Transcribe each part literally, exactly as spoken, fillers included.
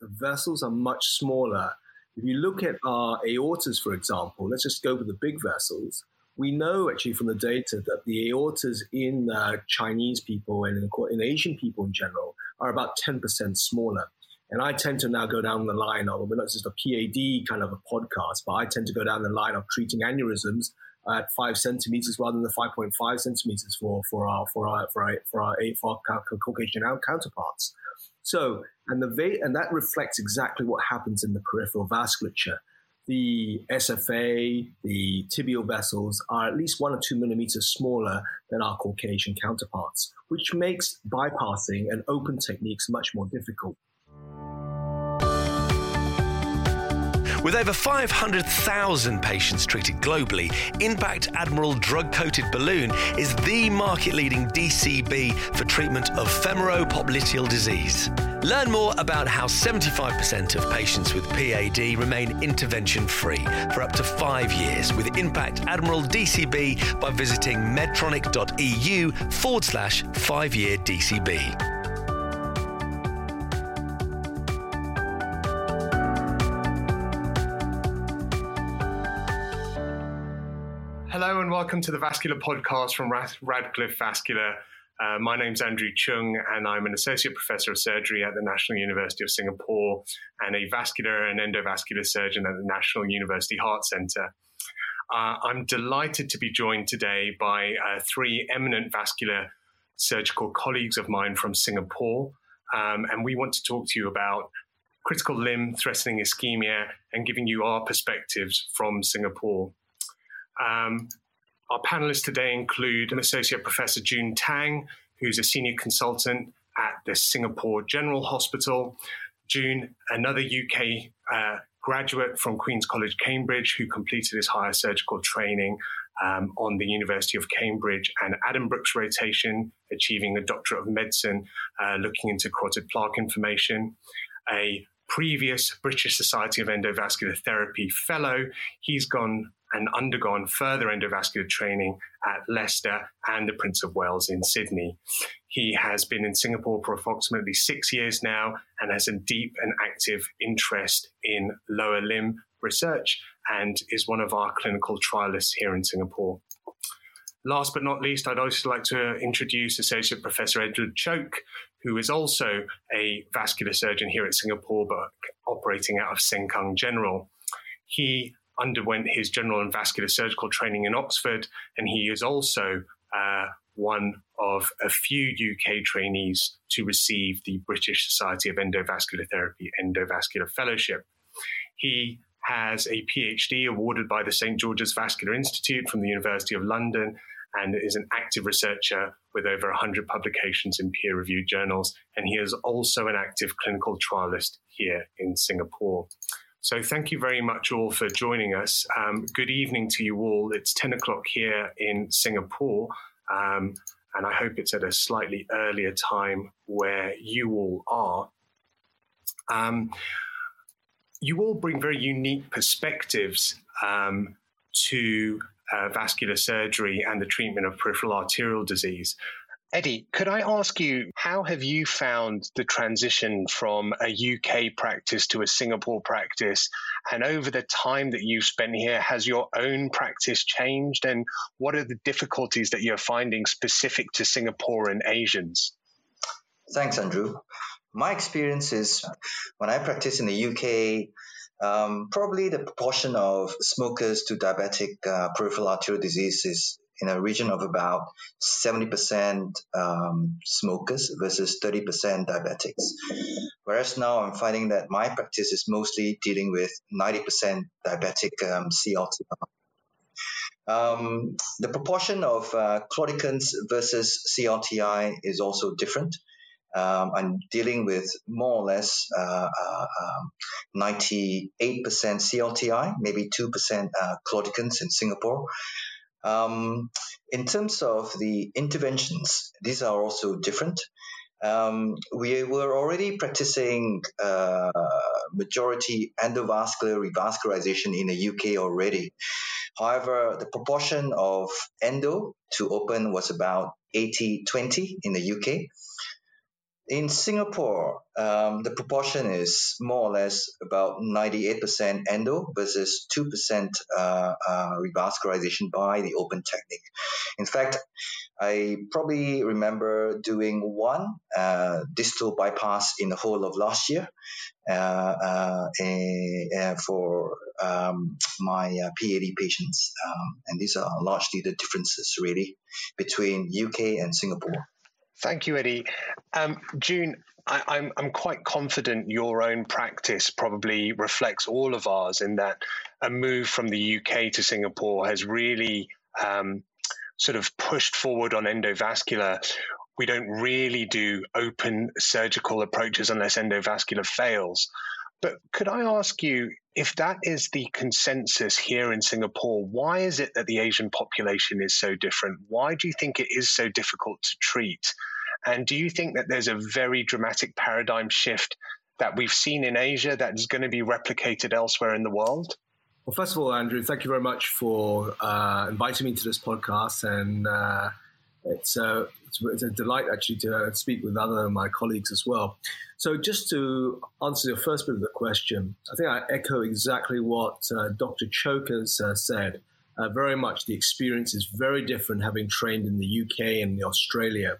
the vessels are much smaller. If you look at our aortas, for example, let's just go with the big vessels. We know actually from the data that the aortas in uh, Chinese people and in, in Asian people in general are about ten percent smaller. And I tend to now go down the line of, we're not just a P A D kind of a podcast, but I tend to go down the line of treating aneurysms at five centimeters rather than the five point five centimeters for, for our for our for our for our, for our Caucasian counterparts. So and the va- and that reflects exactly what happens in the peripheral vasculature. The S F A, the tibial vessels, are at least one or two millimeters smaller than our Caucasian counterparts, which makes bypassing and open techniques much more difficult. With over five hundred thousand patients treated globally, Impact Admiral Drug-Coated Balloon is the market-leading D C B for treatment of femoropopliteal disease. Learn more about how seventy-five percent of patients with P A D remain intervention-free for up to five years with Impact Admiral D C B by visiting medtronic.eu forward slash five-year DCB. Hello and welcome to the Vascular Podcast from Radcliffe Vascular. Uh, my name's Andrew Choong and I'm an Associate Professor of Surgery at the National University of Singapore and a vascular and endovascular surgeon at the National University Heart Center. Uh, I'm delighted to be joined today by uh, three eminent vascular surgical colleagues of mine from Singapore. Um, and we want to talk to you about critical limb threatening ischemia and giving you our perspectives from Singapore. Um, our panelists today include Associate Professor Tjung Tang, who's a senior consultant at the Singapore General Hospital. June, another U K uh, graduate from Queen's College, Cambridge, who completed his higher surgical training um, on the University of Cambridge and Addenbrooke's rotation, achieving a Doctorate of Medicine, uh, looking into carotid plaque inflammation. A previous British Society of Endovascular Therapy fellow, he's gone and undergone further endovascular training at Leicester and the Prince of Wales in Sydney. He has been in Singapore for approximately six years now and has a deep and active interest in lower limb research and is one of our clinical trialists here in Singapore. Last but not least, I'd also like to introduce Associate Professor Edward Choke, who is also a vascular surgeon here at Singapore, but operating out of Sengkang General. He underwent his general and vascular surgical training in Oxford, and he is also uh, one of a few U K trainees to receive the British Society of Endovascular Therapy Endovascular Fellowship. He has a PhD awarded by the Saint George's Vascular Institute from the University of London and is an active researcher with over one hundred publications in peer-reviewed journals, and he is also an active clinical trialist here in Singapore. So thank you very much all for joining us. Um, good evening to you all. It's ten o'clock here in Singapore, um, and I hope it's at a slightly earlier time where you all are. Um, you all bring very unique perspectives um, to uh, vascular surgery and the treatment of peripheral arterial disease. Eddie, could I ask you, how have you found the transition from a U K practice to a Singapore practice? And over the time that you've spent here, has your own practice changed? And what are the difficulties that you're finding specific to Singaporean Asians? Thanks, Andrew. My experience is when I practice in the U K, um, probably the proportion of smokers to diabetic uh, peripheral arterial disease is in a region of about seventy percent um, smokers versus thirty percent diabetics. Whereas now I'm finding that my practice is mostly dealing with ninety percent diabetic um, C L T I. Um, the proportion of uh, claudicants versus C L T I is also different. Um, I'm dealing with more or less uh, uh, um, ninety-eight percent C L T I, maybe two percent uh, claudicants in Singapore. Um, in terms of the interventions, these are also different. Um, we were already practicing uh, majority endovascular revascularization in the U K already. However, the proportion of endo to open was about eighty twenty in the U K. In Singapore, um, the proportion is more or less about ninety-eight percent endo versus two percent uh, uh, revascularization by the open technique. In fact, I probably remember doing one uh, distal bypass in the whole of last year uh, uh, uh, for um, my uh, P A D patients. Um, and these are largely the differences, really, between U K and Singapore. Thank you, Eddie. Um, June, I, I'm, I'm quite confident your own practice probably reflects all of ours in that a move from the U K to Singapore has really um, sort of pushed forward on endovascular. We don't really do open surgical approaches unless endovascular fails. But could I ask you, if that is the consensus here in Singapore, why is it that the Asian population is so different? Why do you think it is so difficult to treat? And do you think that there's a very dramatic paradigm shift that we've seen in Asia that is going to be replicated elsewhere in the world? Well, first of all, Andrew, thank you very much for uh, inviting me to this podcast. And uh, it's, a, it's, it's a delight, actually, to speak with other of my colleagues as well. So just to answer your first bit of the question, I think I echo exactly what uh, Doctor Choke has uh, said. Uh, very much the experience is very different having trained in the U K and Australia.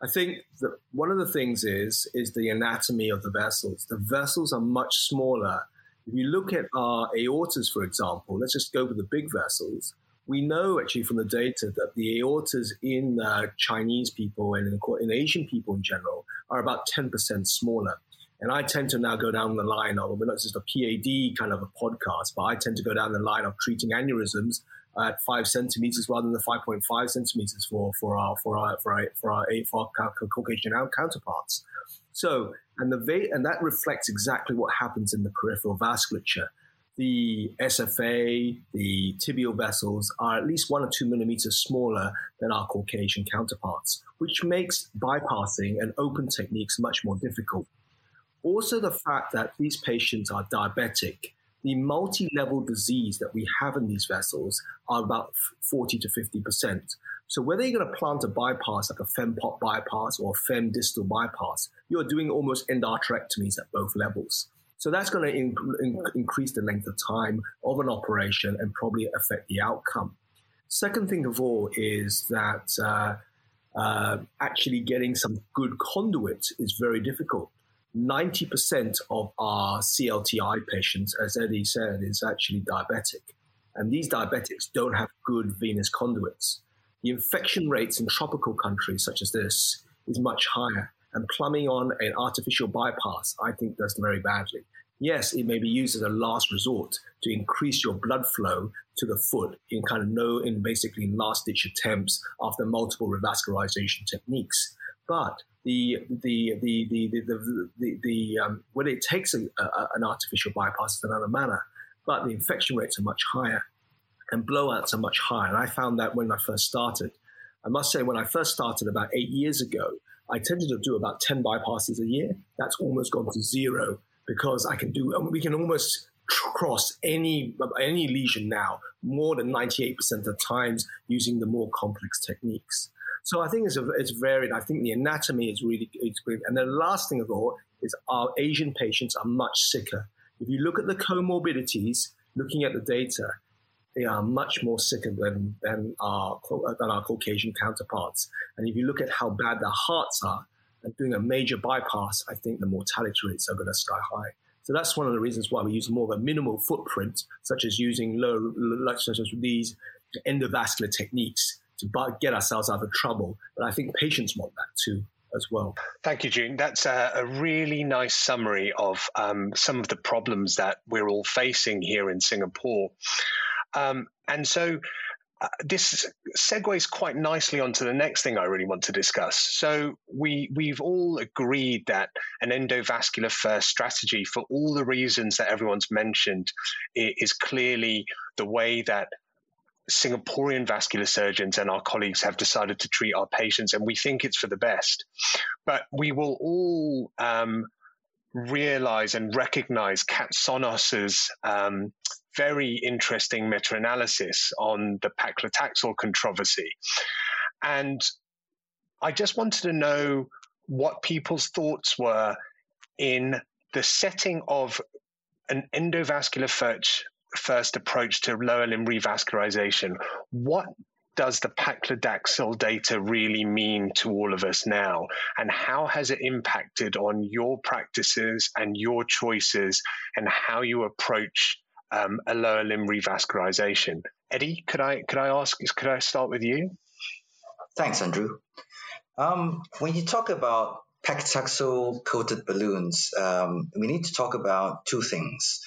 I think that one of the things is, is the anatomy of the vessels. The vessels are much smaller. If you look at our aortas, for example, let's just go with the big vessels. We know actually from the data that the aortas in uh, Chinese people and in, in Asian people in general are about ten percent smaller. And I tend to now go down the line of, we're not just a P A D kind of a podcast, but I tend to go down the line of treating aneurysms at five centimeters rather than the five point five centimeters for, for our for our for our for our, for our Caucasian counterparts. So and the va- and that reflects exactly what happens in the peripheral vasculature. The S F A, the tibial vessels, are at least one or two millimeters smaller than our Caucasian counterparts, which makes bypassing and open techniques much more difficult. Also, the fact that these patients are diabetic, the multi-level disease that we have in these vessels are about forty to fifty percent. So whether you're going to plant a bypass like a fempop bypass or a femdistal bypass, you're doing almost endarterectomies at both levels. So that's going to in, in, increase the length of time of an operation and probably affect the outcome. Second thing of all is that uh, uh, actually getting some good conduit is very difficult. ninety percent of our C L T I patients, as Eddie said, is actually diabetic. And these diabetics don't have good venous conduits. The infection rates in tropical countries such as this is much higher. And plumbing on an artificial bypass, I think, does very badly. Yes, it may be used as a last resort to increase your blood flow to the foot in kind of no, in basically last-ditch attempts after multiple revascularization techniques. But the the the the the the, the, the um, when it takes a, a, an artificial bypass is another matter. But the infection rates are much higher, and blowouts are much higher. And I found that when I first started, I must say, when I first started about eight years ago, I tended to do about ten bypasses a year. That's almost gone to zero because I can do. We can almost cross any any lesion now more than ninety-eight percent of the times using the more complex techniques. So I think it's a, it's varied. I think the anatomy is really it's great. And the last thing of all is our Asian patients are much sicker. If you look at the comorbidities, looking at the data, they are much more sicker than, than, our, than our Caucasian counterparts. And if you look at how bad their hearts are, and doing a major bypass, I think the mortality rates are going to sky high. So that's one of the reasons why we use more of a minimal footprint, such as using low, such as these endovascular techniques to get ourselves out of trouble. But I think patients want that too. As well. Thank you, June. That's a, a really nice summary of um, some of the problems that we're all facing here in Singapore. Um, and so uh, this segues quite nicely onto the next thing I really want to discuss. So we, we've all agreed that an endovascular first strategy, for all the reasons that everyone's mentioned, is clearly the way that Singaporean vascular surgeons and our colleagues have decided to treat our patients, and we think it's for the best. But we will all um, realize and recognize Katsanos's um, very interesting meta-analysis on the Paclitaxel controversy. And I just wanted to know what people's thoughts were in the setting of an endovascular first, first approach to lower limb revascularization. What does the paclitaxel data really mean to all of us now? And how has it impacted on your practices and your choices and how you approach um, a lower limb revascularization? Eddie, could I could I ask, could I start with you? Thanks, Andrew. Um, when you talk about paclitaxel-coated balloons, um, we need to talk about two things.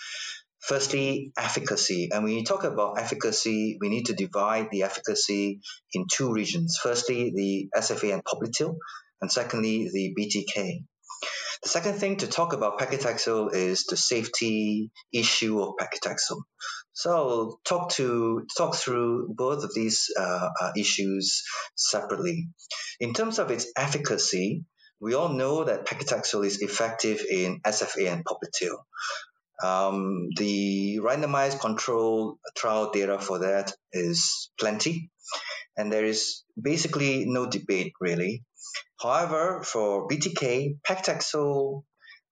Firstly, efficacy. And when you talk about efficacy, we need to divide the efficacy in two regions. Firstly, the S F A and popliteal, and secondly, the B T K. The second thing to talk about paclitaxel is the safety issue of paclitaxel. So I'll talk, to, talk through both of these uh, uh, issues separately. In terms of its efficacy, we all know that paclitaxel is effective in S F A and popliteal. Um, the randomized control trial data for that is plenty, and there is basically no debate, really. However, for B T K, paclitaxel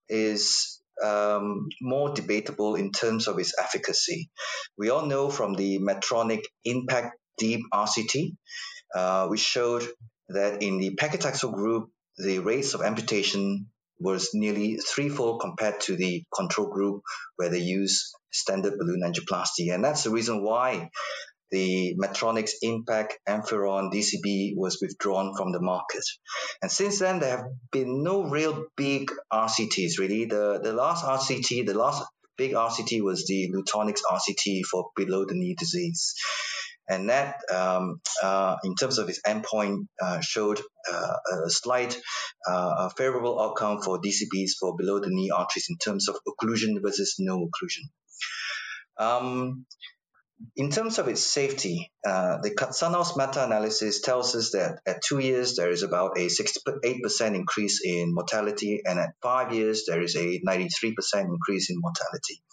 is um, more debatable in terms of its efficacy. We all know from the Medtronic Impact Deep R C T, uh, which showed that in the paclitaxel group, the rates of amputation was nearly threefold compared to the control group where they use standard balloon angioplasty. And that's the reason why the Medtronic's Impact Ampheron D C B was withdrawn from the market. And since then, there have been no real big R C Ts, really. The, the last RCT, the last big RCT was the Lutonix R C T for below-the-knee disease. And that, um, uh, in terms of its endpoint, uh, showed uh, a slight uh, favorable outcome for D C Bs for below-the-knee arteries in terms of occlusion versus no occlusion. Um, in terms of its safety, uh, the Katsanos meta-analysis tells us that at two years, there is about a sixty-eight percent increase in mortality, and at five years, there is a ninety-three percent increase in mortality.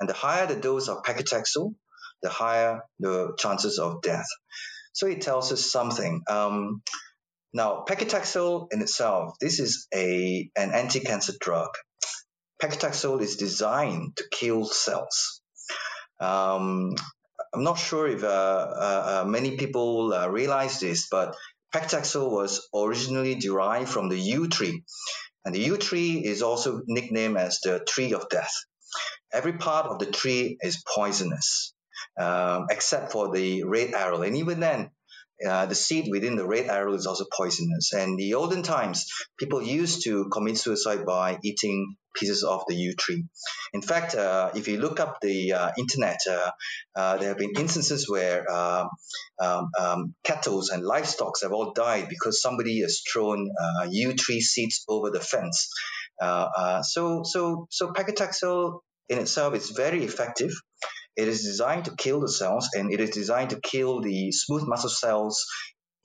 And the higher the dose of paclitaxel, the higher the chances of death. So it tells us something. Um, now, paclitaxel in itself, this is a an anti-cancer drug. Paclitaxel is designed to kill cells. Um, I'm not sure if uh, uh, uh, many people uh, realize this, but paclitaxel was originally derived from the yew tree. And the yew tree is also nicknamed as the tree of death. Every part of the tree is poisonous. Um, except for the red arrow. And even then, uh, the seed within the red arrow is also poisonous. And in the olden times, people used to commit suicide by eating pieces of the yew tree. In fact, uh, if you look up the uh, internet, uh, uh, there have been instances where uh, um, um, cattle and livestock have all died because somebody has thrown uh, yew tree seeds over the fence. Uh, uh, so, so, so paclitaxel in itself is very effective. It is designed to kill the cells, and it is designed to kill the smooth muscle cells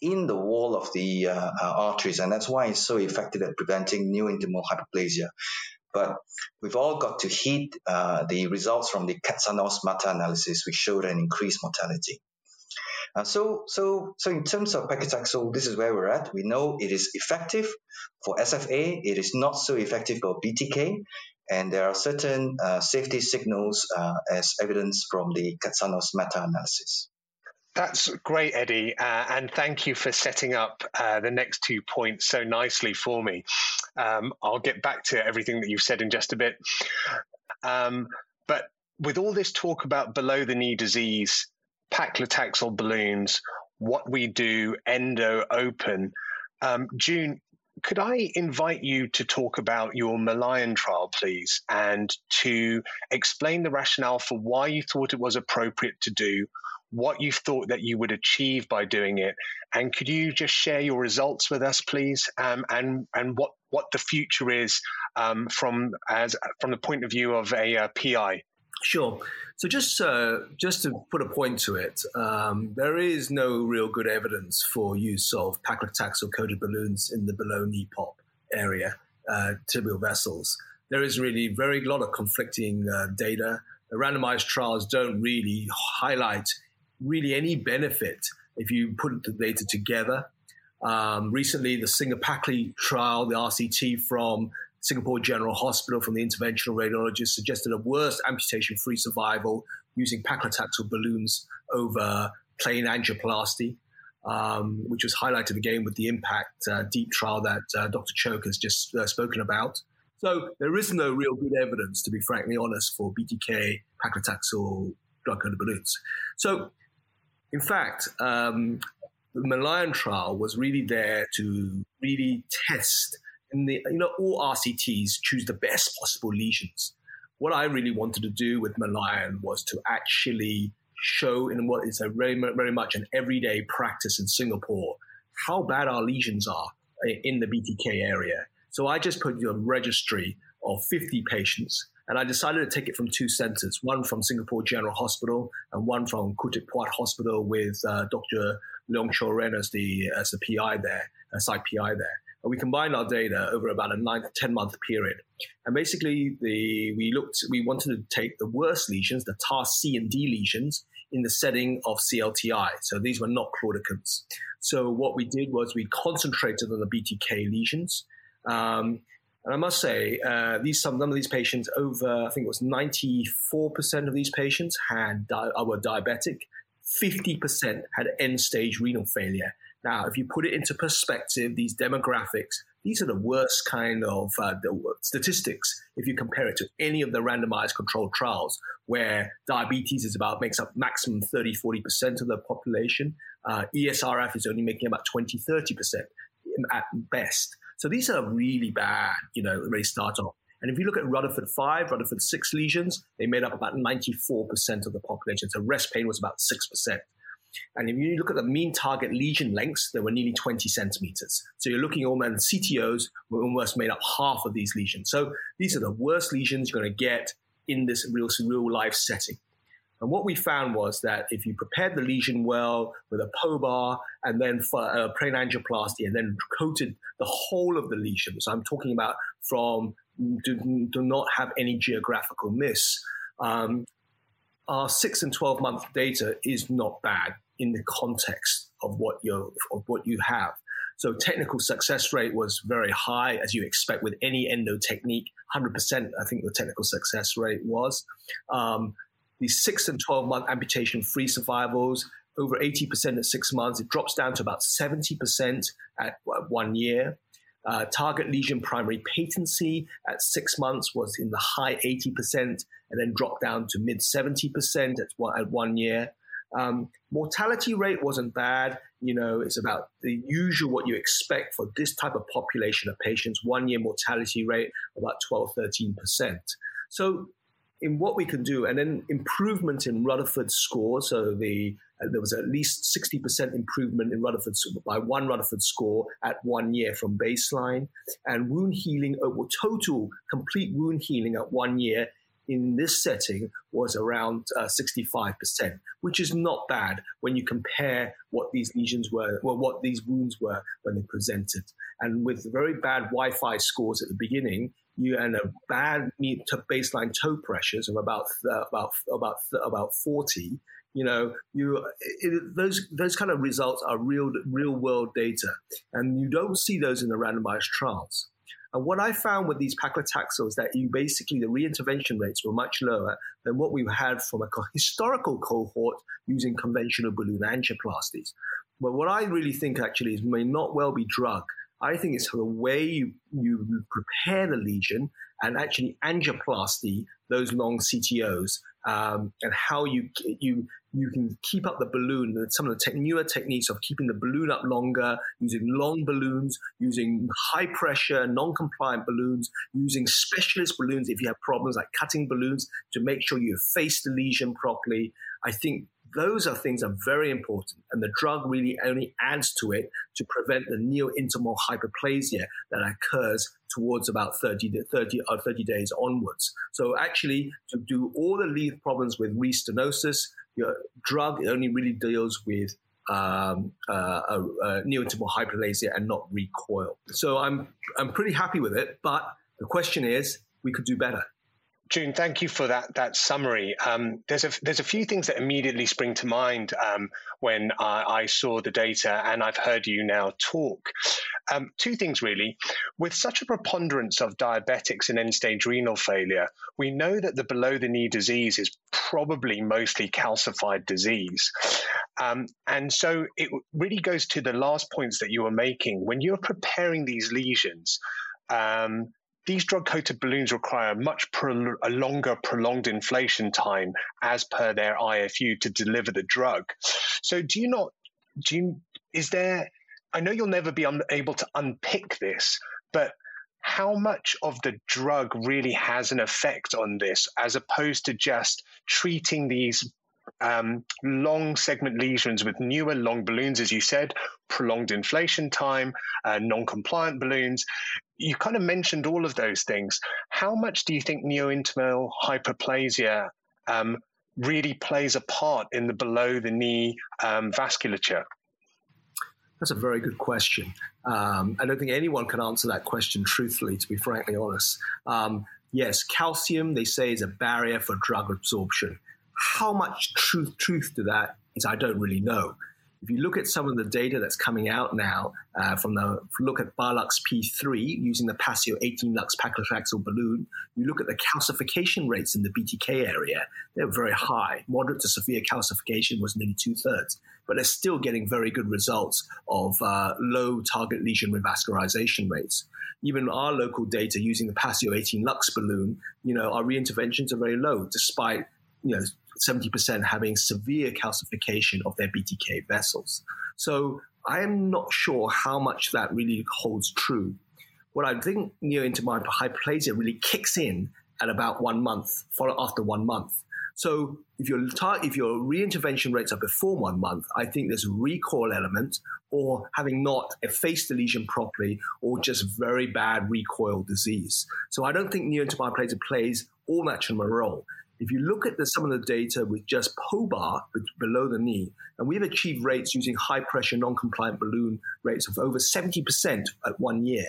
in the wall of the uh, arteries, and that's why it's so effective at preventing neointimal hyperplasia. But we've all got to heed uh, the results from the Katsanos meta-analysis, which showed an increased mortality. Uh, so, so, so in terms of paclitaxel, this is where we're at. We know it is effective for S F A. It is not so effective for B T K. And there are certain uh, safety signals uh, as evidence from the Katsanos meta-analysis. That's great, Eddie. Uh, and thank you for setting up uh, the next two points so nicely for me. Um, I'll get back to everything that you've said in just a bit. Um, but with all this talk about below-the-knee disease, paclitaxel balloons, what we do, endo, open, um, June, could I invite you to talk about your Malayan trial, please, and to explain the rationale for why you thought it was appropriate to do, what you thought that you would achieve by doing it, and could you just share your results with us, please, um, and and what, what the future is um, from as from the point of view of a uh, P I? Sure. So just uh, just to put a point to it, um, there is no real good evidence for use of paclitaxel-coated balloons in the below-knee pop area, uh, tibial vessels. There is really very lot of conflicting uh, data. The randomized trials don't really highlight really any benefit if you put the data together. Um, recently, the Singapacli trial, the R C T from Singapore General Hospital from the interventional radiologist suggested a worse amputation-free survival using paclitaxel balloons over plain angioplasty, um, which was highlighted again with the Impact uh, Deep trial that uh, Doctor Choke has just uh, spoken about. So there is no real good evidence, to be frankly honest, for B T K, paclitaxel, drug-coated balloons. So, in fact, um, the Malayan trial was really there to really test. In the, you know, all R C Ts choose the best possible lesions. What I really wanted to do with Malayan was to actually show in what is a very, very much an everyday practice in Singapore how bad our lesions are in the B T K area. So I just put a registry of fifty patients, and I decided to take it from two centers, one from Singapore General Hospital and one from Khoo Teck Puat Hospital with uh, Doctor Leong Chou Ren as the, as the P I there, uh, site P I there. And we combined our data over about a nine to ten month period. And basically, the we looked, we wanted to take the worst lesions, the task C and D lesions, in the setting of C L T I. So these were not claudicants. So what we did was we concentrated on the B T K lesions. Um, And I must say, uh, these some, some of these patients, over I think it was ninety-four percent of these patients had di- were diabetic. fifty percent had end-stage renal failure. Now, if you put it into perspective, these demographics, these are the worst kind of uh, statistics if you compare it to any of the randomized controlled trials, where diabetes is about makes up maximum thirty, forty percent of the population. Uh, E S R F is only making about twenty, thirty percent at best. So these are really bad, you know, really start off. And if you look at Rutherford five, Rutherford six lesions, they made up about ninety-four percent of the population. So rest pain was about six percent. And if you look at the mean target lesion lengths, they were nearly twenty centimeters. So you're looking almost, C T Os were almost made up half of these lesions. So these are the worst lesions you're going to get in this real, real life setting. And what we found was that if you prepared the lesion well with a P O B A R and then uh, plain angioplasty and then coated the whole of the lesion, so I'm talking about from do, do not have any geographical miss, um, our six and twelve month data is not bad in the context of what you of what you have. So technical success rate was very high, as you expect with any endo technique. one hundred percent, I think the technical success rate was. Um, The six and twelve month amputation-free survivals, over eighty percent at six months. It drops down to about seventy percent at one year. Uh, target lesion primary patency at six months was in the high eighty percent and then dropped down to mid seventy percent at one, at one year. Um, mortality rate wasn't bad. You know, it's about the usual what you expect for this type of population of patients. One year mortality rate, about twelve, thirteen percent. So, in what we can do, and then improvement in Rutherford score. So the uh, there was at least sixty percent improvement in Rutherford by one Rutherford score at one year from baseline, and wound healing, or total complete wound healing at one year in this setting was around uh, sixty-five percent, which is not bad when you compare what these lesions were, well, what these wounds were when they presented. And with very bad Wi-Fi scores at the beginning, you and a bad baseline toe pressures of about uh, about about about forty. You know, you it, those those kind of results are real real world data, and you don't see those in the randomized trials. And what I found with these paclitaxel is that you basically the reintervention rates were much lower than what we had from a historical cohort using conventional balloon angioplasties. But what I really think actually is may not well be drug. I think it's the way you, you prepare the lesion and actually angioplasty those long C T Os um, and how you you you can keep up the balloon. Some of the te- newer techniques of keeping the balloon up longer, using long balloons, using high pressure, non-compliant balloons, using specialist balloons if you have problems like cutting balloons to make sure you face the lesion properly. I think those are things that are very important, and the drug really only adds to it to prevent the neo-intimal hyperplasia that occurs towards about thirty, thirty, or thirty days onwards. So actually, to do all the lead problems with restenosis, your drug only really deals with um, uh, uh, uh, neo-intimal hyperplasia and not recoil. So I'm I'm pretty happy with it, but the question is, we could do better. Choong, thank you for that that summary. Um, there's a there's a few things that immediately spring to mind um, when I, I saw the data and I've heard you now talk. Um, two things really. With such a preponderance of diabetics and end-stage renal failure, we know that the below-the-knee disease is probably mostly calcified disease. Um, and so it really goes to the last points that you were making. When you're preparing these lesions, um, these drug-coated balloons require a much pro- a longer prolonged inflation time as per their I F U to deliver the drug. So do you not, do you, is there, I know you'll never be un- able to unpick this, but how much of the drug really has an effect on this as opposed to just treating these um, long segment lesions with newer long balloons, as you said, prolonged inflation time, uh, non-compliant balloons? You kind of mentioned all of those things. How much do you think neointimal hyperplasia um, really plays a part in the below-the-knee um, vasculature? That's a very good question. Um, I don't think anyone can answer that question truthfully, to be frankly honest. Um, yes, calcium, they say, is a barrier for drug absorption. How much truth, truth to that is I don't really know. If you look at some of the data that's coming out now uh, from the look at BioLux P three using the Passeo eighteen Lux Paclitaxel balloon, you look at the calcification rates in the B T K area, they're very high. Moderate to severe calcification was nearly two-thirds, but they're still getting very good results of uh, low target lesion revascularization rates. Even our local data using the Passeo eighteen Lux balloon, you know, our reinterventions are very low despite, you know, seventy percent having severe calcification of their B T K vessels. So I am not sure how much that really holds true. What I think neointimal hyperplasia really kicks in at about one month, follow after one month. So if your if your reintervention rates are before one month, I think there's a recall element or having not effaced the lesion properly or just very bad recoil disease. So I don't think neointimal hyperplasia plays all much of a role. If you look at the, some of the data with just P O B A R below the knee, and we've achieved rates using high-pressure non-compliant balloon rates of over seventy percent at one year.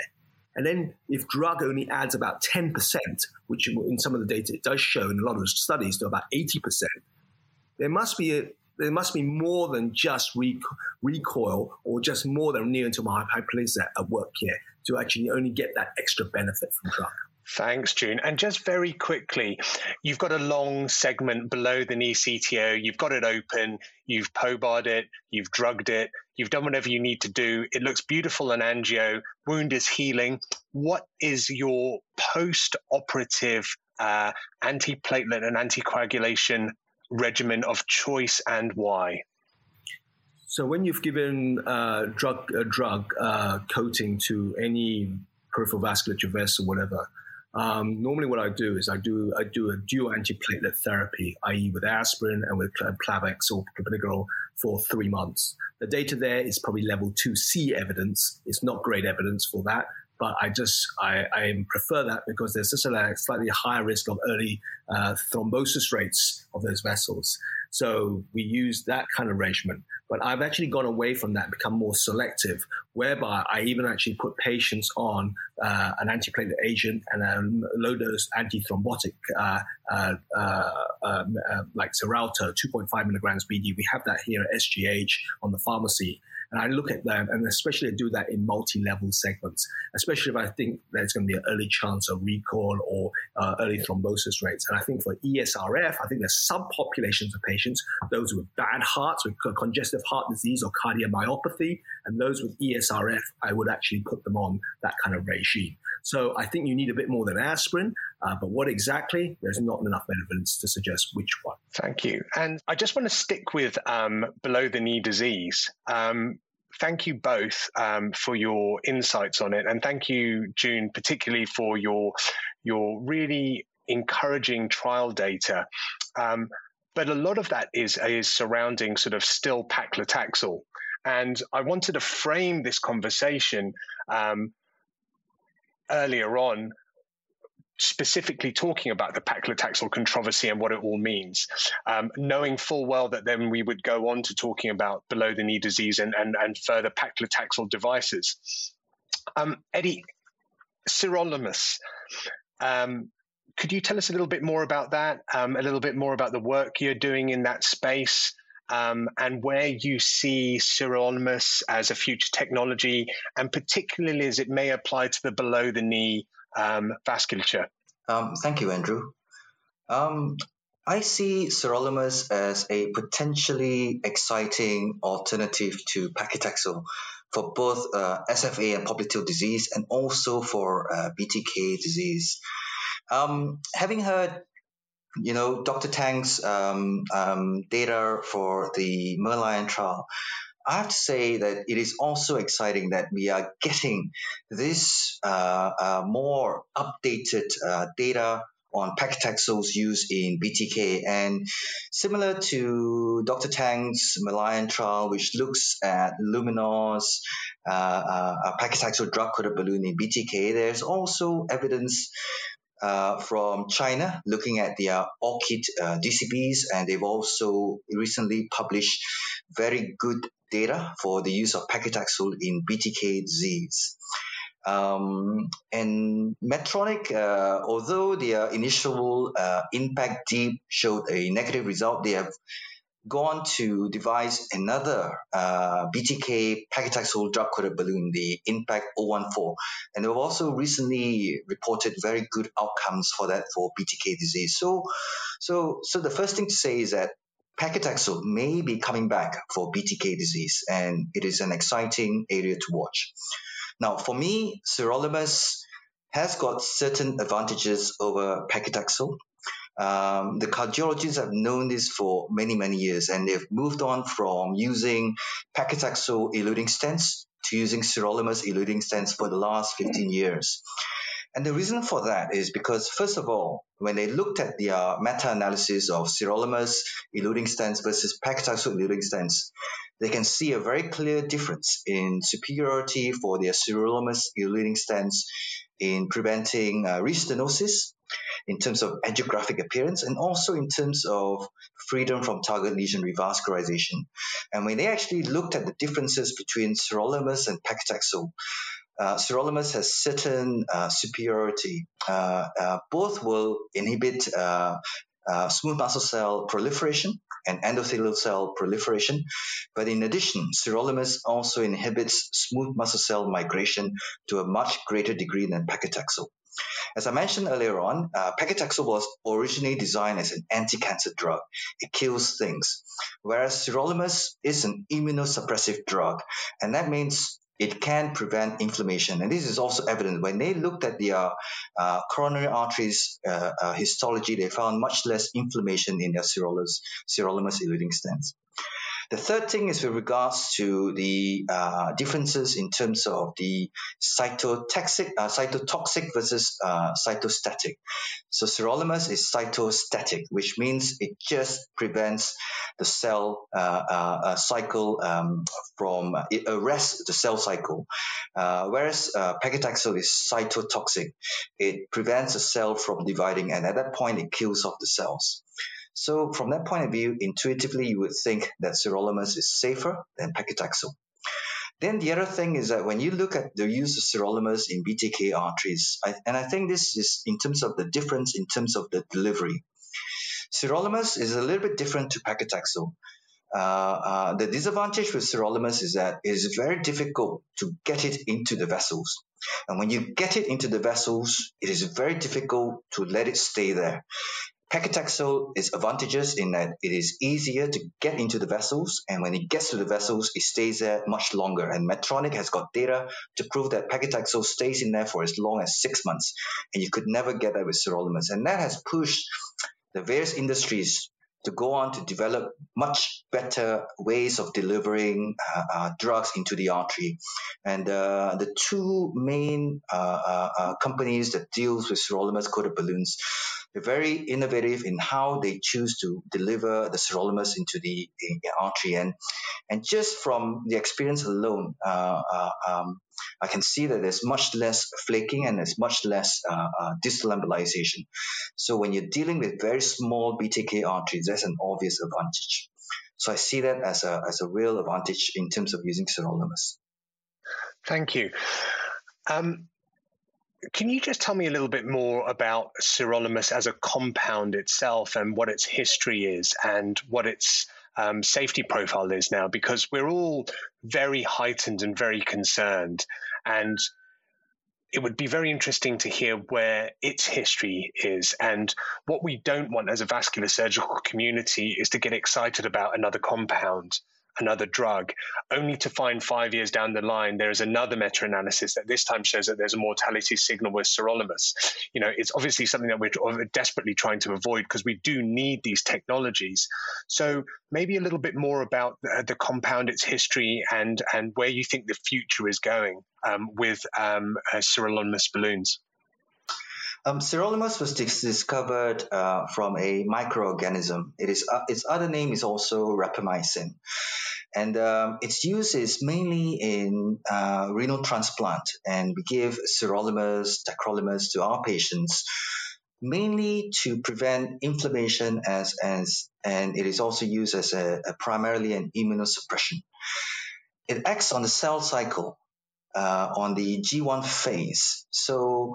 And then if drug only adds about ten percent, which in some of the data it does show in a lot of studies to about eighty percent, there must be a, there must be more than just rec- recoil or just more than neointimal hyperplasia at work here to actually only get that extra benefit from drug. Thanks, Choong. And just very quickly, you've got a long segment below the knee C T O. You've got it open. You've P O B A'd it. You've drugged it. You've done whatever you need to do. It looks beautiful in angio. Wound is healing. What is your post-operative uh, antiplatelet and anticoagulation regimen of choice and why? So when you've given uh, drug, uh, drug uh, coating to any peripheral vasculature vessel, whatever, Um, normally what I do is I do I do a dual antiplatelet therapy, that is with aspirin and with Plavix or clopidogrel for three months. The data there is probably level two C evidence. It's not great evidence for that, but I just I, I prefer that because there's just a slightly higher risk of early uh, thrombosis rates of those vessels. So we use that kind of regimen. But I've actually gone away from that, become more selective, whereby I even actually put patients on uh, an antiplatelet agent and a low-dose antithrombotic, uh, uh, uh, um, uh, like Xarelto, two point five milligrams B D. We have that here at S G H on the pharmacy. And I look at them, and especially I do that in multi-level segments, especially if I think there's going to be an early chance of recall or uh, early thrombosis rates. And I think for E S R F, I think there's subpopulations of patients, those with bad hearts, with congestive heart disease or cardiomyopathy, and those with E S R F, I would actually put them on that kind of regime. So I think you need a bit more than aspirin, uh, but what exactly? There's not enough evidence to suggest which one. Thank you. And I just want to stick with um, below-the-knee disease. Um, Thank you both um, for your insights on it. And thank you, Choong, particularly for your your really encouraging trial data. Um, but a lot of that is, is surrounding sort of still paclitaxel. And I wanted to frame this conversation um, earlier on, specifically talking about the paclitaxel controversy and what it all means, um, knowing full well that then we would go on to talking about below-the-knee disease and, and, and further paclitaxel devices. Um, Eddie, Sirolimus, um, Could you tell us a little bit more about that, um, a little bit more about the work you're doing in that space, um, and where you see Sirolimus as a future technology, and particularly as it may apply to the below-the-knee um, vasculature? Um, thank you, Andrew. Um, I see Sirolimus as a potentially exciting alternative to paclitaxel for both uh, S F A and popliteal disease, and also for uh, B T K disease. Um, having heard, you know, Doctor Tang's um, um, data for the Merlion trial, I have to say that it is also exciting that we are getting this uh, uh, more updated uh, data on paclitaxel's use in B T K. And similar to Doctor Tang's Merlion trial, which looks at Luminor's uh, uh, paclitaxel drug-coated balloon in B T K, there's also evidence uh, from China looking at their ORCID uh, D C Bs, and they've also recently published very good data for the use of paclitaxel in B T K disease. Um, and Medtronic, uh, although their initial uh, Impact Deep showed a negative result, they have gone to devise another uh, B T K paclitaxel drug-coated balloon, the Impact zero one four. And they've also recently reported very good outcomes for that for B T K disease. So, so, so the first thing to say is that paclitaxel may be coming back for B T K disease, and it is an exciting area to watch. Now, for me, Sirolimus has got certain advantages over paclitaxel. Um, the cardiologists have known this for many, many years, and they've moved on from using paclitaxel eluting stents to using Sirolimus eluting stents for the last fifteen years. And the reason for that is because, first of all, when they looked at the uh, meta-analysis of Sirolimus eluting stents versus paclitaxel eluting stents, they can see a very clear difference in superiority for their Sirolimus eluting stents in preventing uh, restenosis in terms of angiographic appearance, and also in terms of freedom from target lesion revascularization. And when they actually looked at the differences between Sirolimus and paclitaxel, Uh, Sirolimus has certain uh, superiority. Uh, uh, both will inhibit uh, uh, smooth muscle cell proliferation and endothelial cell proliferation. But in addition, Sirolimus also inhibits smooth muscle cell migration to a much greater degree than paclitaxel. As I mentioned earlier on, uh, paclitaxel was originally designed as an anti-cancer drug. It kills things. Whereas Sirolimus is an immunosuppressive drug, and that means it can prevent inflammation. And this is also evident. When they looked at the uh, uh, coronary arteries uh, uh, histology, they found much less inflammation in their Sirolimus, Sirolimus eluting stents. The third thing is with regards to the uh, differences in terms of the cytotoxic, uh, cytotoxic versus uh, cytostatic. So Sirolimus is cytostatic, which means it just prevents the cell uh, uh, cycle um, from, it arrests the cell cycle, uh, whereas uh, paclitaxel is cytotoxic. It prevents the cell from dividing, and at that point, it kills off the cells. So from that point of view, intuitively, you would think that Sirolimus is safer than paclitaxel. Then the other thing is that when you look at the use of Sirolimus in B T K arteries, I, and I think this is in terms of the difference in terms of the delivery. Sirolimus is a little bit different to paclitaxel. Uh, uh, the disadvantage with Sirolimus is that it is very difficult to get it into the vessels. And when you get it into the vessels, it is very difficult to let it stay there. Paclitaxel is advantageous in that it is easier to get into the vessels, and when it gets to the vessels, it stays there much longer. And Medtronic has got data to prove that paclitaxel stays in there for as long as six months, and you could never get that with Sirolimus. And that has pushed the various industries to go on to develop much better ways of delivering uh, uh, drugs into the artery. And uh, the two main uh, uh, companies that deals with Sirolimus-coated balloons, they're very innovative in how they choose to deliver the Sirolimus into the, in the artery. And, and just from the experience alone, uh, uh, um, I can see that there's much less flaking and there's much less uh, uh, distal embolization. So when you're dealing with very small B T K arteries, that's an obvious advantage. So I see that as a as a real advantage in terms of using Sirolimus. Thank you. Um, Can you just tell me a little bit more about sirolimus as a compound itself and what its history is and what its um, safety profile is now? Because we're all very heightened and very concerned, and it would be very interesting to hear where its history is. And what we don't want as a vascular surgical community is to get excited about another compound, another drug, only to find five years down the line there is another meta-analysis that this time shows that there's a mortality signal with sirolimus. You know, it's obviously something that we're desperately trying to avoid because we do need these technologies. So maybe a little bit more about the, the compound, its history, and and where you think the future is going um, with um, uh, sirolimus balloons. Um, sirolimus was discovered uh, from a microorganism. It is uh, its other name is also rapamycin, and um, its use is mainly in uh, renal transplant. And we give sirolimus, tacrolimus to our patients mainly to prevent inflammation, as as and it is also used as a, a primarily an immunosuppression. It acts on the cell cycle. Uh, on the G one phase. So,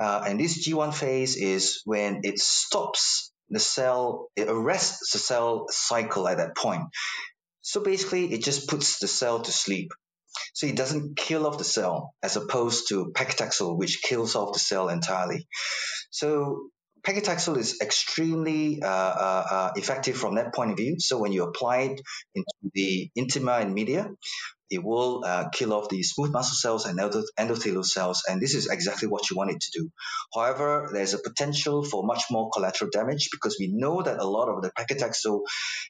uh, and this G one phase is when it stops the cell, it arrests the cell cycle at that point. So basically, it just puts the cell to sleep. So it doesn't kill off the cell, as opposed to paclitaxel, which kills off the cell entirely. So paclitaxel is extremely uh, uh, uh, effective from that point of view. So when you apply it into the intima and media, it will uh, kill off the smooth muscle cells and endothelial cells, and this is exactly what you want it to do. However, there's a potential for much more collateral damage because we know that a lot of the paclitaxel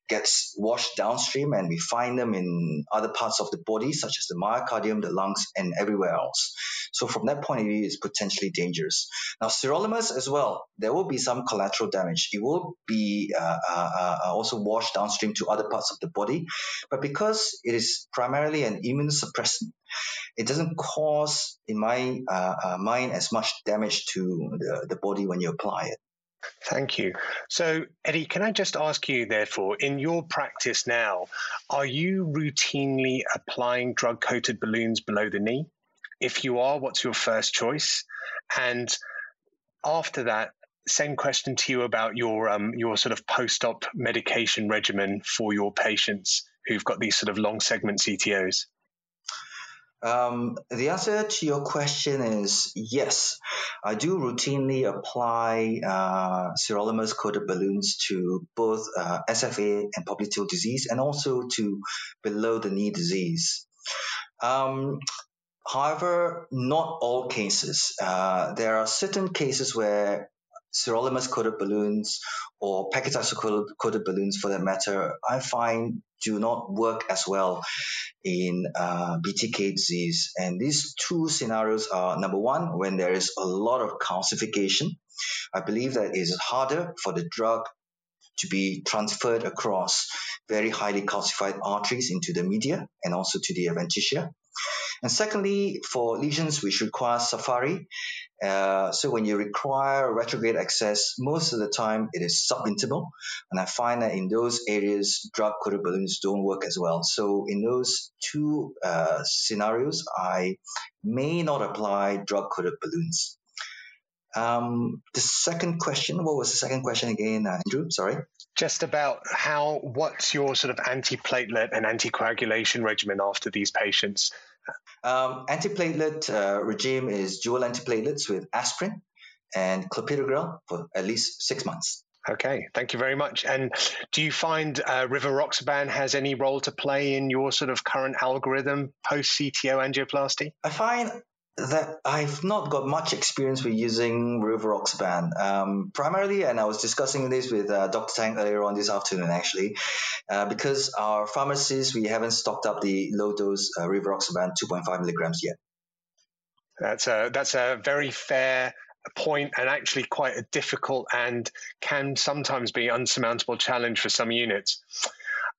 gets washed downstream, and we find them in other parts of the body, such as the myocardium, the lungs, and everywhere else. So from that point of view, it's potentially dangerous. Now, sirolimus as well, there will be some collateral damage. It will be uh, uh, also washed downstream to other parts of the body, but because it is primarily an an immunosuppressant, it doesn't cause, in my uh, uh, mind, as much damage to the, the body when you apply it. Thank you. So, Eddie, can I just ask you, therefore, in your practice now, are you routinely applying drug-coated balloons below the knee? If you are, what's your first choice? And after that, same question to you about your um, your sort of post-op medication regimen for your patients who've got these sort of long segment C T Os? Um, the answer to your question is yes. I do routinely apply uh, sirolimus coated balloons to both uh, S F A and popliteal disease, and also to below the knee disease. Um, however, not all cases. Uh, there are certain cases where sirolimus coated balloons or paclitaxel coated balloons, for that matter, I find do not work as well in uh, B T K disease. And these two scenarios are, number one, when there is a lot of calcification. I believe that it is harder for the drug to be transferred across very highly calcified arteries into the media and also to the adventitia. And secondly, for lesions which require sapphire, Uh, so when you require retrograde access, most of the time it is subintimal, and I find that in those areas, drug-coated balloons don't work as well. So in those two uh, scenarios, I may not apply drug-coated balloons. Um, the second question, what was the second question again, Andrew? Sorry. Just about how, what's your sort of antiplatelet and anticoagulation regimen after these patients? Um, antiplatelet uh, regime is dual antiplatelets with aspirin and clopidogrel for at least six months. Okay, thank you very much. And do you find uh, rivaroxaban has any role to play in your sort of current algorithm post-C T O angioplasty? I find that I've not got much experience with using rivaroxaban. Um, primarily, and I was discussing this with uh, Doctor Tang earlier on this afternoon, actually, uh, because our pharmacists, we haven't stocked up the low-dose uh, rivaroxaban two point five milligrams yet. That's a, that's a very fair point, and actually quite a difficult and can sometimes be unsurmountable challenge for some units.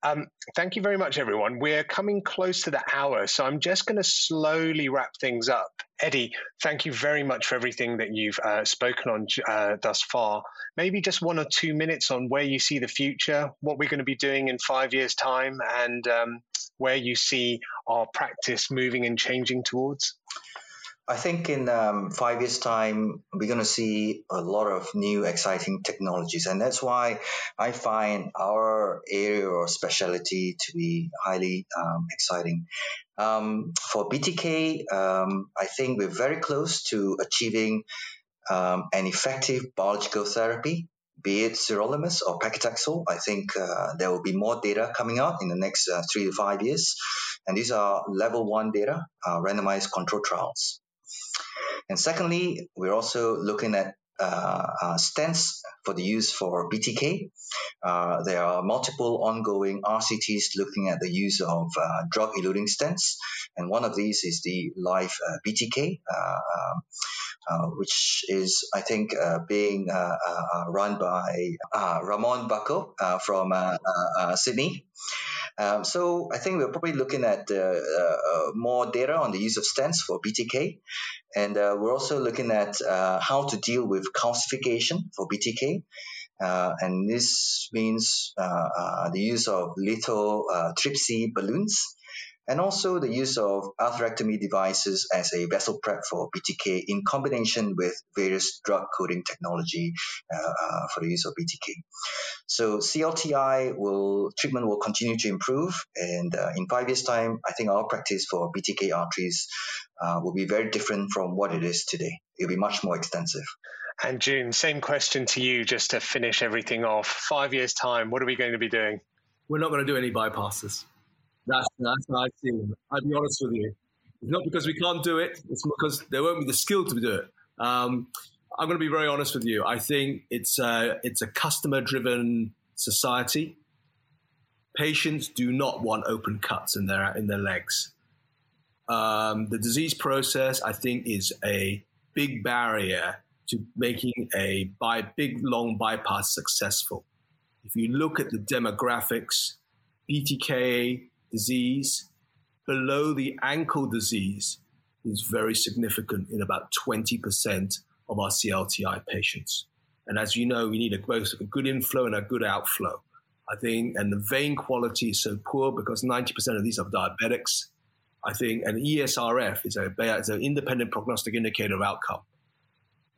Um, thank you very much, everyone. We're coming close to the hour, so I'm just going to slowly wrap things up. Eddie, thank you very much for everything that you've uh, spoken on uh, thus far. Maybe just one or two minutes on where you see the future, what we're going to be doing in five years' time, and um, where you see our practice moving and changing towards. I think in um, five years' time, we're going to see a lot of new exciting technologies. And that's why I find our area or specialty to be highly um, exciting. Um, for B T K, um, I think we're very close to achieving um, an effective biological therapy, be it sirolimus or paclitaxel. I think uh, there will be more data coming out in the next uh, three to five years. And these are level one data, uh, randomized control trials. And secondly, we're also looking at uh, uh, stents for the use for B T K. Uh, there are multiple ongoing R C Ts looking at the use of uh, drug-eluting stents. And one of these is the live uh, B T K, uh, uh, which is, I think, uh, being uh, uh, run by uh, Ramon Bacco uh, from uh, uh, Sydney. Um, so I think we're probably looking at uh, uh, more data on the use of stents for B T K. And uh, we're also looking at uh, how to deal with calcification for B T K. Uh, and this means uh, uh, the use of lithotripsy uh, balloons, and also the use of atherectomy devices as a vessel prep for B T K in combination with various drug coating technology uh, uh, for the use of B T K. So C L T I will treatment will continue to improve, and uh, in five years' time, I think our practice for B T K arteries uh, will be very different from what it is today. It'll be much more extensive. And June, same question to you, just to finish everything off. Five years' time, what are we going to be doing? We're not going to do any bypasses. That's, that's how I see it. I'll be honest with you. It's not because we can't do it. It's because there won't be the skill to do it. Um, I'm going to be very honest with you. I think it's a, it's a customer-driven society. Patients do not want open cuts in their in their legs. Um, the disease process, I think, is a big barrier to making a by, big, long bypass successful. If you look at the demographics, B T K disease below the ankle disease is very significant in about twenty percent of our C L T I patients. And as you know, we need a, both a good inflow and a good outflow. I think, and the vein quality is so poor because ninety percent of these are diabetics. I think an E S R F is a, is an independent prognostic indicator of outcome.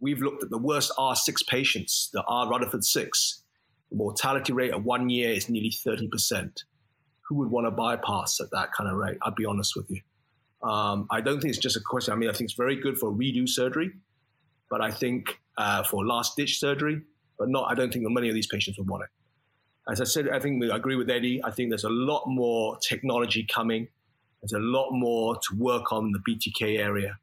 We've looked at the worst R six patients, the R Rutherford six. The mortality rate at one year is nearly thirty percent. Who would want to bypass at that kind of rate? I'll be honest with you. Um, I don't think it's just a question. I mean, I think it's very good for redo surgery, but I think uh, for last-ditch surgery, but not. I don't think many of these patients would want it. As I said, I think we agree with Eddie. I think there's a lot more technology coming. There's a lot more to work on in the B T K area.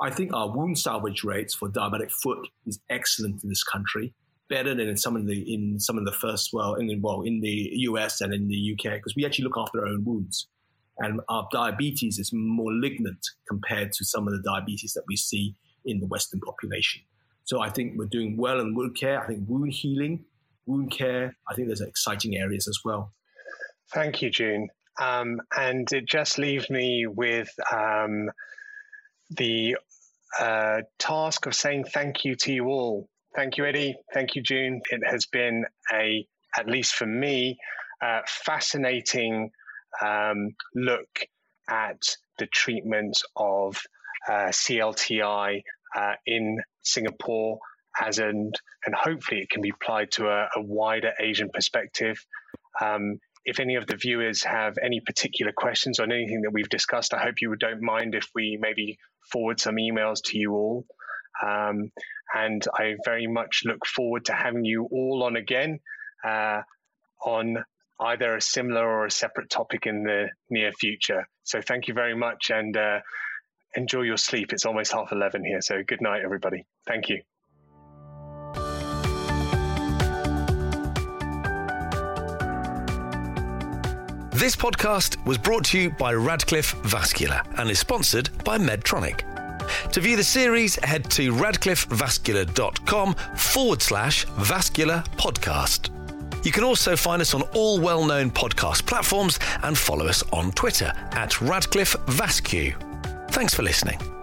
I think our wound salvage rates for diabetic foot is excellent in this country, better than in some of the in some of the first world, in well in the U S and in the U K, because we actually look after our own wounds, and our diabetes is malignant compared to some of the diabetes that we see in the Western population. So I think we're doing well in wound care. I think wound healing, wound care. I think there's exciting areas as well. Thank you, June. Um, and it just leaves me with um, the uh, task of saying thank you to you all. Thank you, Eddie. Thank you, June. It has been a, at least for me, uh, fascinating um, look at the treatment of uh, C L T I uh, in Singapore, as an, and hopefully it can be applied to a, a wider Asian perspective. Um, If any of the viewers have any particular questions on anything that we've discussed, I hope you don't mind if we maybe forward some emails to you all. Um, and I very much look forward to having you all on again uh, on either a similar or a separate topic in the near future. So thank you very much, and uh, enjoy your sleep. It's almost half eleven here. So good night, everybody. Thank you. This podcast was brought to you by Radcliffe Vascular and is sponsored by Medtronic. To view the series, head to radcliffevascular.com forward slash vascular podcast. You can also find us on all well-known podcast platforms and follow us on Twitter at Radcliffe Vascu. Thanks for listening.